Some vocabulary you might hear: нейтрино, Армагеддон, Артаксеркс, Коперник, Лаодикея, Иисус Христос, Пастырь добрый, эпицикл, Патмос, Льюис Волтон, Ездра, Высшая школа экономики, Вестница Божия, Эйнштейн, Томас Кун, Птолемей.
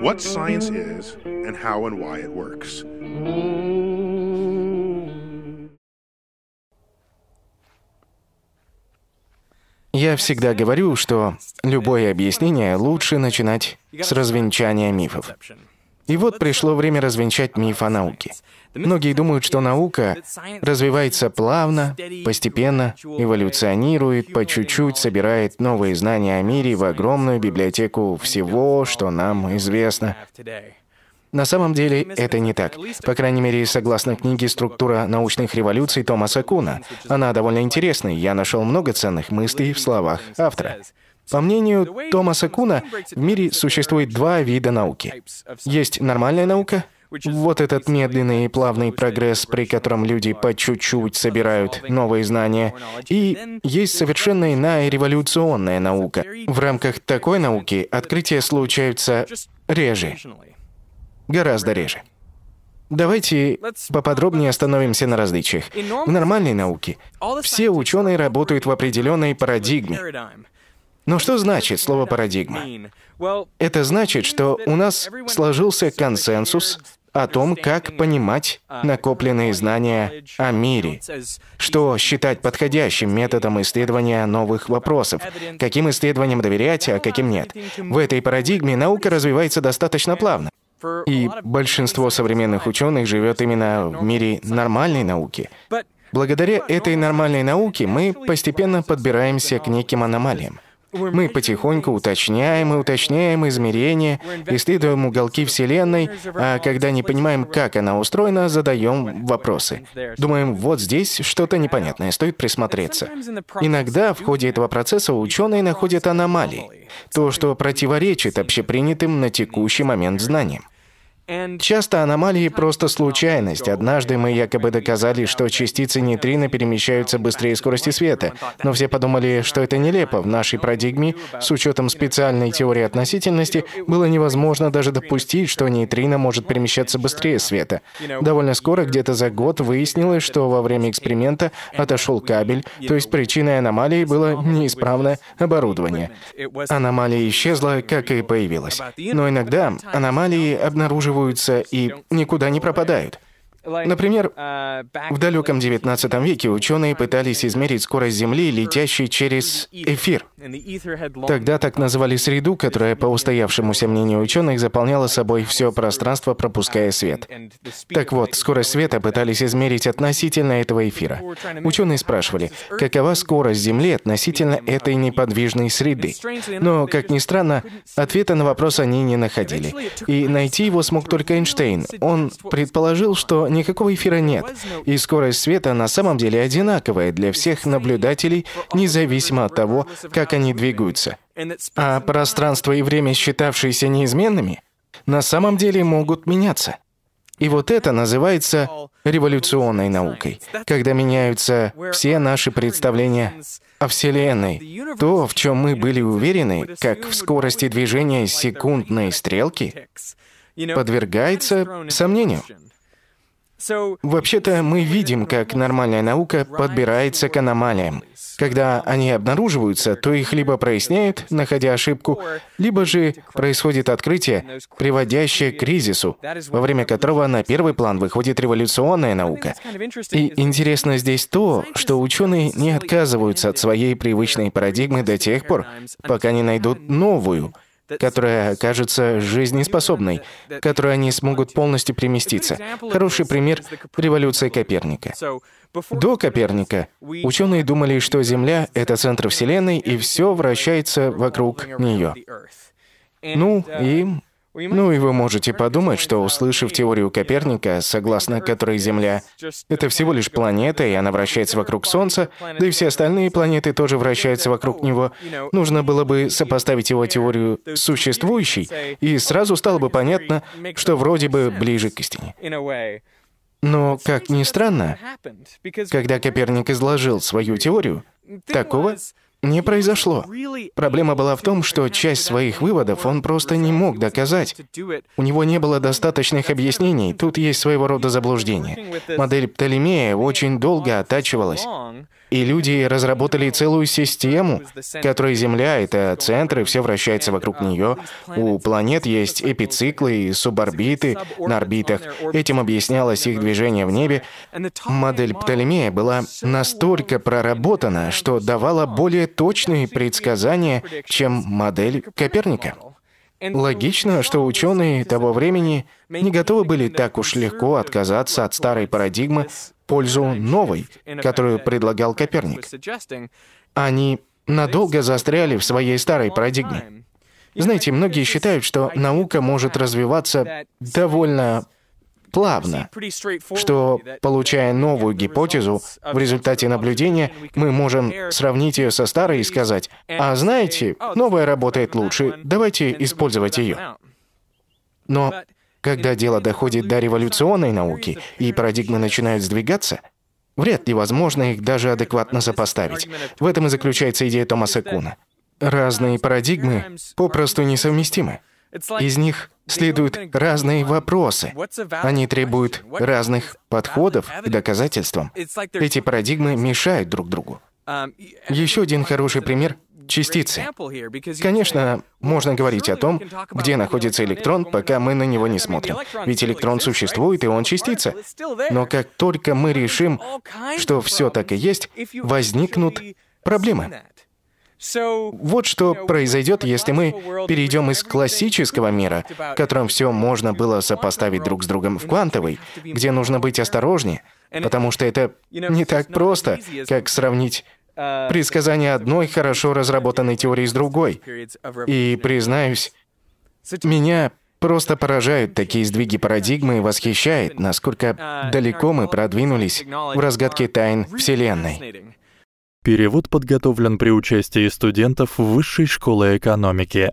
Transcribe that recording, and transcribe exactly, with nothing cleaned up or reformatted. what science is and how and why it works. Я всегда говорю, что любое объяснение лучше начинать с развенчания мифов. И вот пришло время развенчать миф о науке. Многие думают, что наука развивается плавно, постепенно, эволюционирует, по чуть-чуть собирает новые знания о мире в огромную библиотеку всего, что нам известно. На самом деле это не так. По крайней мере, согласно книге «Структура научных революций» Томаса Куна. Она довольно интересная, я нашел много ценных мыслей в словах автора. По мнению Томаса Куна, в мире существует два вида науки. Есть нормальная наука, вот этот медленный и плавный прогресс, при котором люди по чуть-чуть собирают новые знания, и есть совершенно иная революционная наука. В рамках такой науки открытия случаются реже. Гораздо реже. Давайте поподробнее остановимся на различиях. В нормальной науке все ученые работают в определенной парадигме. Но что значит слово «парадигма»? Это значит, что у нас сложился консенсус о том, как понимать накопленные знания о мире, что считать подходящим методом исследования новых вопросов, каким исследованиям доверять, а каким нет. В этой парадигме наука развивается достаточно плавно. И большинство современных ученых живет именно в мире нормальной науки. Благодаря этой нормальной науке мы постепенно подбираемся к неким аномалиям. Мы потихоньку уточняем и уточняем измерения, исследуем уголки Вселенной, а когда не понимаем, как она устроена, задаем вопросы. Думаем, вот здесь что-то непонятное, стоит присмотреться. Иногда в ходе этого процесса ученые находят аномалии, то, что противоречит общепринятым на текущий момент знаниям. Часто аномалии просто случайность. Однажды мы якобы доказали, что частицы нейтрино перемещаются быстрее скорости света, но все подумали, что это нелепо. В нашей парадигме, с учетом специальной теории относительности, было невозможно даже допустить, что нейтрино может перемещаться быстрее света. Довольно скоро, где-то за год, выяснилось, что во время эксперимента отошел кабель, то есть причиной аномалии было неисправное оборудование. Аномалия исчезла, как и появилась. Но иногда аномалии обнаруживают и никуда не пропадают. Например, в далеком девятнадцатом веке ученые пытались измерить скорость Земли, летящей через эфир. Тогда так называли среду, которая, по устоявшемуся мнению ученых, заполняла собой все пространство, пропуская свет. Так вот, скорость света пытались измерить относительно этого эфира. Ученые спрашивали, какова скорость Земли относительно этой неподвижной среды. Но, как ни странно, ответа на вопрос они не находили. И найти его смог только Эйнштейн. Он предположил, что никакого эфира нет, и скорость света на самом деле одинаковая для всех наблюдателей, независимо от того, как они двигаются. А пространство и время, считавшиеся неизменными, на самом деле могут меняться. И вот это называется революционной наукой, когда меняются все наши представления о Вселенной. То, в чем мы были уверены, как в скорости движения секундной стрелки, подвергается сомнению. Вообще-то мы видим, как нормальная наука подбирается к аномалиям. Когда они обнаруживаются, то их либо проясняют, находя ошибку, либо же происходит открытие, приводящее к кризису, во время которого на первый план выходит революционная наука. И интересно здесь то, что ученые не отказываются от своей привычной парадигмы до тех пор, пока не найдут новую, которая окажется жизнеспособной, в которой они смогут полностью переместиться. Хороший пример — революция Коперника. До Коперника ученые думали, что Земля — это центр Вселенной, и все вращается вокруг нее. Ну и... Ну и вы можете подумать, что, услышав теорию Коперника, согласно которой Земля — это всего лишь планета, и она вращается вокруг Солнца, да и все остальные планеты тоже вращаются вокруг него, нужно было бы сопоставить его теорию с существующей, и сразу стало бы понятно, что вроде бы ближе к истине. Но, как ни странно, когда Коперник изложил свою теорию, такого не произошло. Проблема была в том, что часть своих выводов он просто не мог доказать. У него не было достаточных объяснений, тут есть своего рода заблуждение. Модель Птолемея очень долго оттачивалась. И люди разработали целую систему, в которой Земля — это центр, и все вращается вокруг нее. У планет есть эпициклы и суборбиты на орбитах. Этим объяснялось их движение в небе. Модель Птолемея была настолько проработана, что давала более точные предсказания, чем модель Коперника. Логично, что ученые того времени не готовы были так уж легко отказаться от старой парадигмы в пользу новой, которую предлагал Коперник. Они надолго застряли в своей старой парадигме. Знаете, многие считают, что наука может развиваться довольно плавно, что, получая новую гипотезу, в результате наблюдения мы можем сравнить ее со старой и сказать: «А знаете, новая работает лучше, давайте использовать ее». Но когда дело доходит до революционной науки и парадигмы начинают сдвигаться, вряд ли возможно их даже адекватно сопоставить. В этом и заключается идея Томаса Куна. Разные парадигмы попросту несовместимы. Из них следуют разные вопросы. Они требуют разных подходов к доказательствам. Эти парадигмы мешают друг другу. Еще один хороший пример — частицы. Конечно, можно говорить о том, где находится электрон, пока мы на него не смотрим. Ведь электрон существует, и он частица. Но как только мы решим, что все так и есть, возникнут проблемы. Вот что произойдет, если мы перейдем из классического мира, в котором все можно было сопоставить друг с другом, в квантовый, где нужно быть осторожнее, потому что это не так просто, как сравнить предсказания одной хорошо разработанной теории с другой. И, признаюсь, меня просто поражают такие сдвиги парадигмы и восхищает, насколько далеко мы продвинулись в разгадке тайн Вселенной. Перевод подготовлен при участии студентов Высшей школы экономики.